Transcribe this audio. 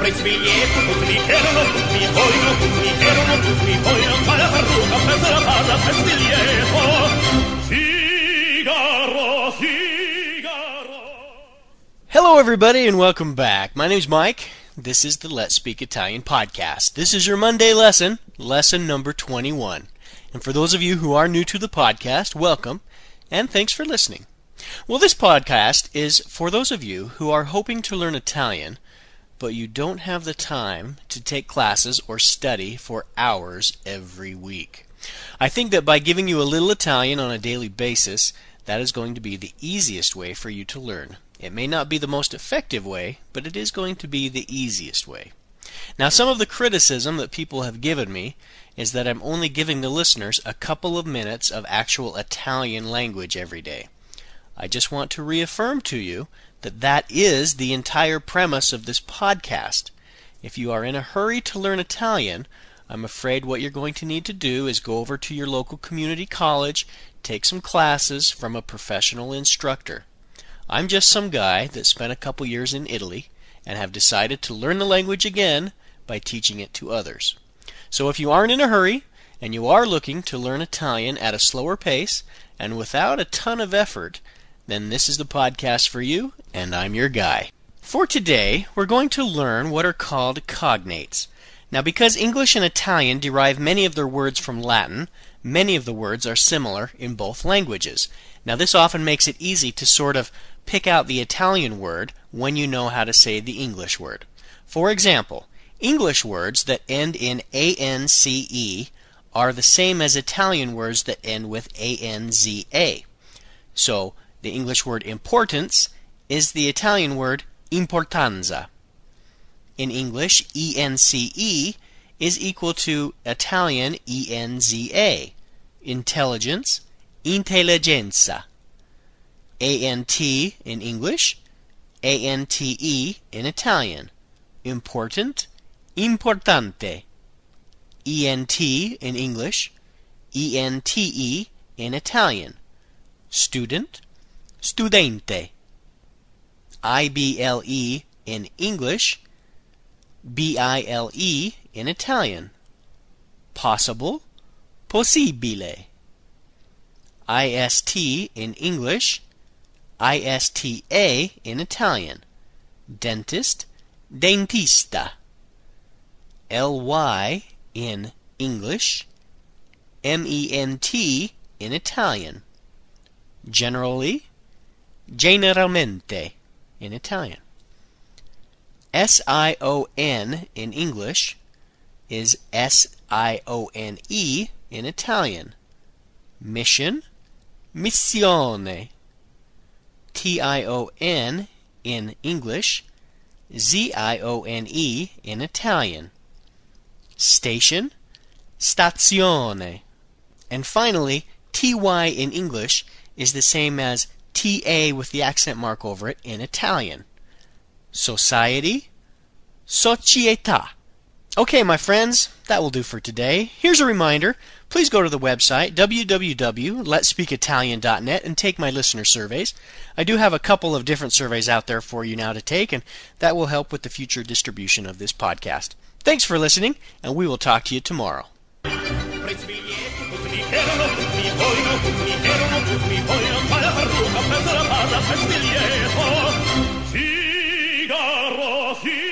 Tutti erano, fa la parrucca, pensa la palla, pensa il lieto. Figaro, Figaro. Hello everybody and welcome back. My name's Mike. This is the Let's Speak Italian podcast. This is your Monday lesson, lesson number 21. And for those of you who are new to the podcast, welcome and thanks for listening. Well, this podcast is for those of you who are hoping to learn Italian, but you don't have the time to take classes or study for hours every week. I think that by giving you a little Italian on a daily basis, that is going to be the easiest way for you to learn. It may not be the most effective way, but it is going to be the easiest way. Now, some of the criticism that people have given me is that I'm only giving the listeners a couple of minutes of actual Italian language every day. I just want to reaffirm to you that that is the entire premise of this podcast. If you are in a hurry to learn Italian, I'm afraid what you're going to need to do is go over to your local community college, take some classes from a professional instructor. I'm just some guy that spent a couple years in Italy and have decided to learn the language again by teaching it to others. So if you aren't in a hurry and you are looking to learn Italian at a slower pace and without a ton of effort, then this is the podcast for you, and I'm your guy. For today, we're going to learn what are called cognates. Now, because English and Italian derive many of their words from Latin, many of the words are similar in both languages. Now, this often makes it easy to sort of pick out the Italian word when you know how to say the English word. For example, English words that end in A-N-C-E are the same as Italian words that end with A-N-Z-A. So, the English word importance is the Italian word importanza. In English, E-N-C-E is equal to Italian E-N-Z-A. Intelligence, intelligenza. A-N-T in English, A-N-T-E in Italian. Important, importante. E-N-T in English, E-N-T-E in Italian. Student, studente. I-B-L-E in English, B-I-L-E in Italian. Possible, possibile. I-S-T in English, I-S-T-A in Italian. Dentist, dentista. L-Y in English, M-E-N-T in Italian. Generally, generalmente in Italian. S-I-O-N in English is S-I-O-N-E in Italian. Mission, missione. T-I-O-N in English, Z-I-O-N-E in Italian. Station, stazione. And finally, T-Y in English is the same as T-A with the accent mark over it in Italian. Society, società. Okay, my friends, that will do for today. Here's a reminder. Please go to the website, www.letspeakitalian.net, and take my listener surveys. I do have a couple of different surveys out there for you now to take, and that will help with the future distribution of this podcast. Thanks for listening, and we will talk to you tomorrow. Figaro, Figaro.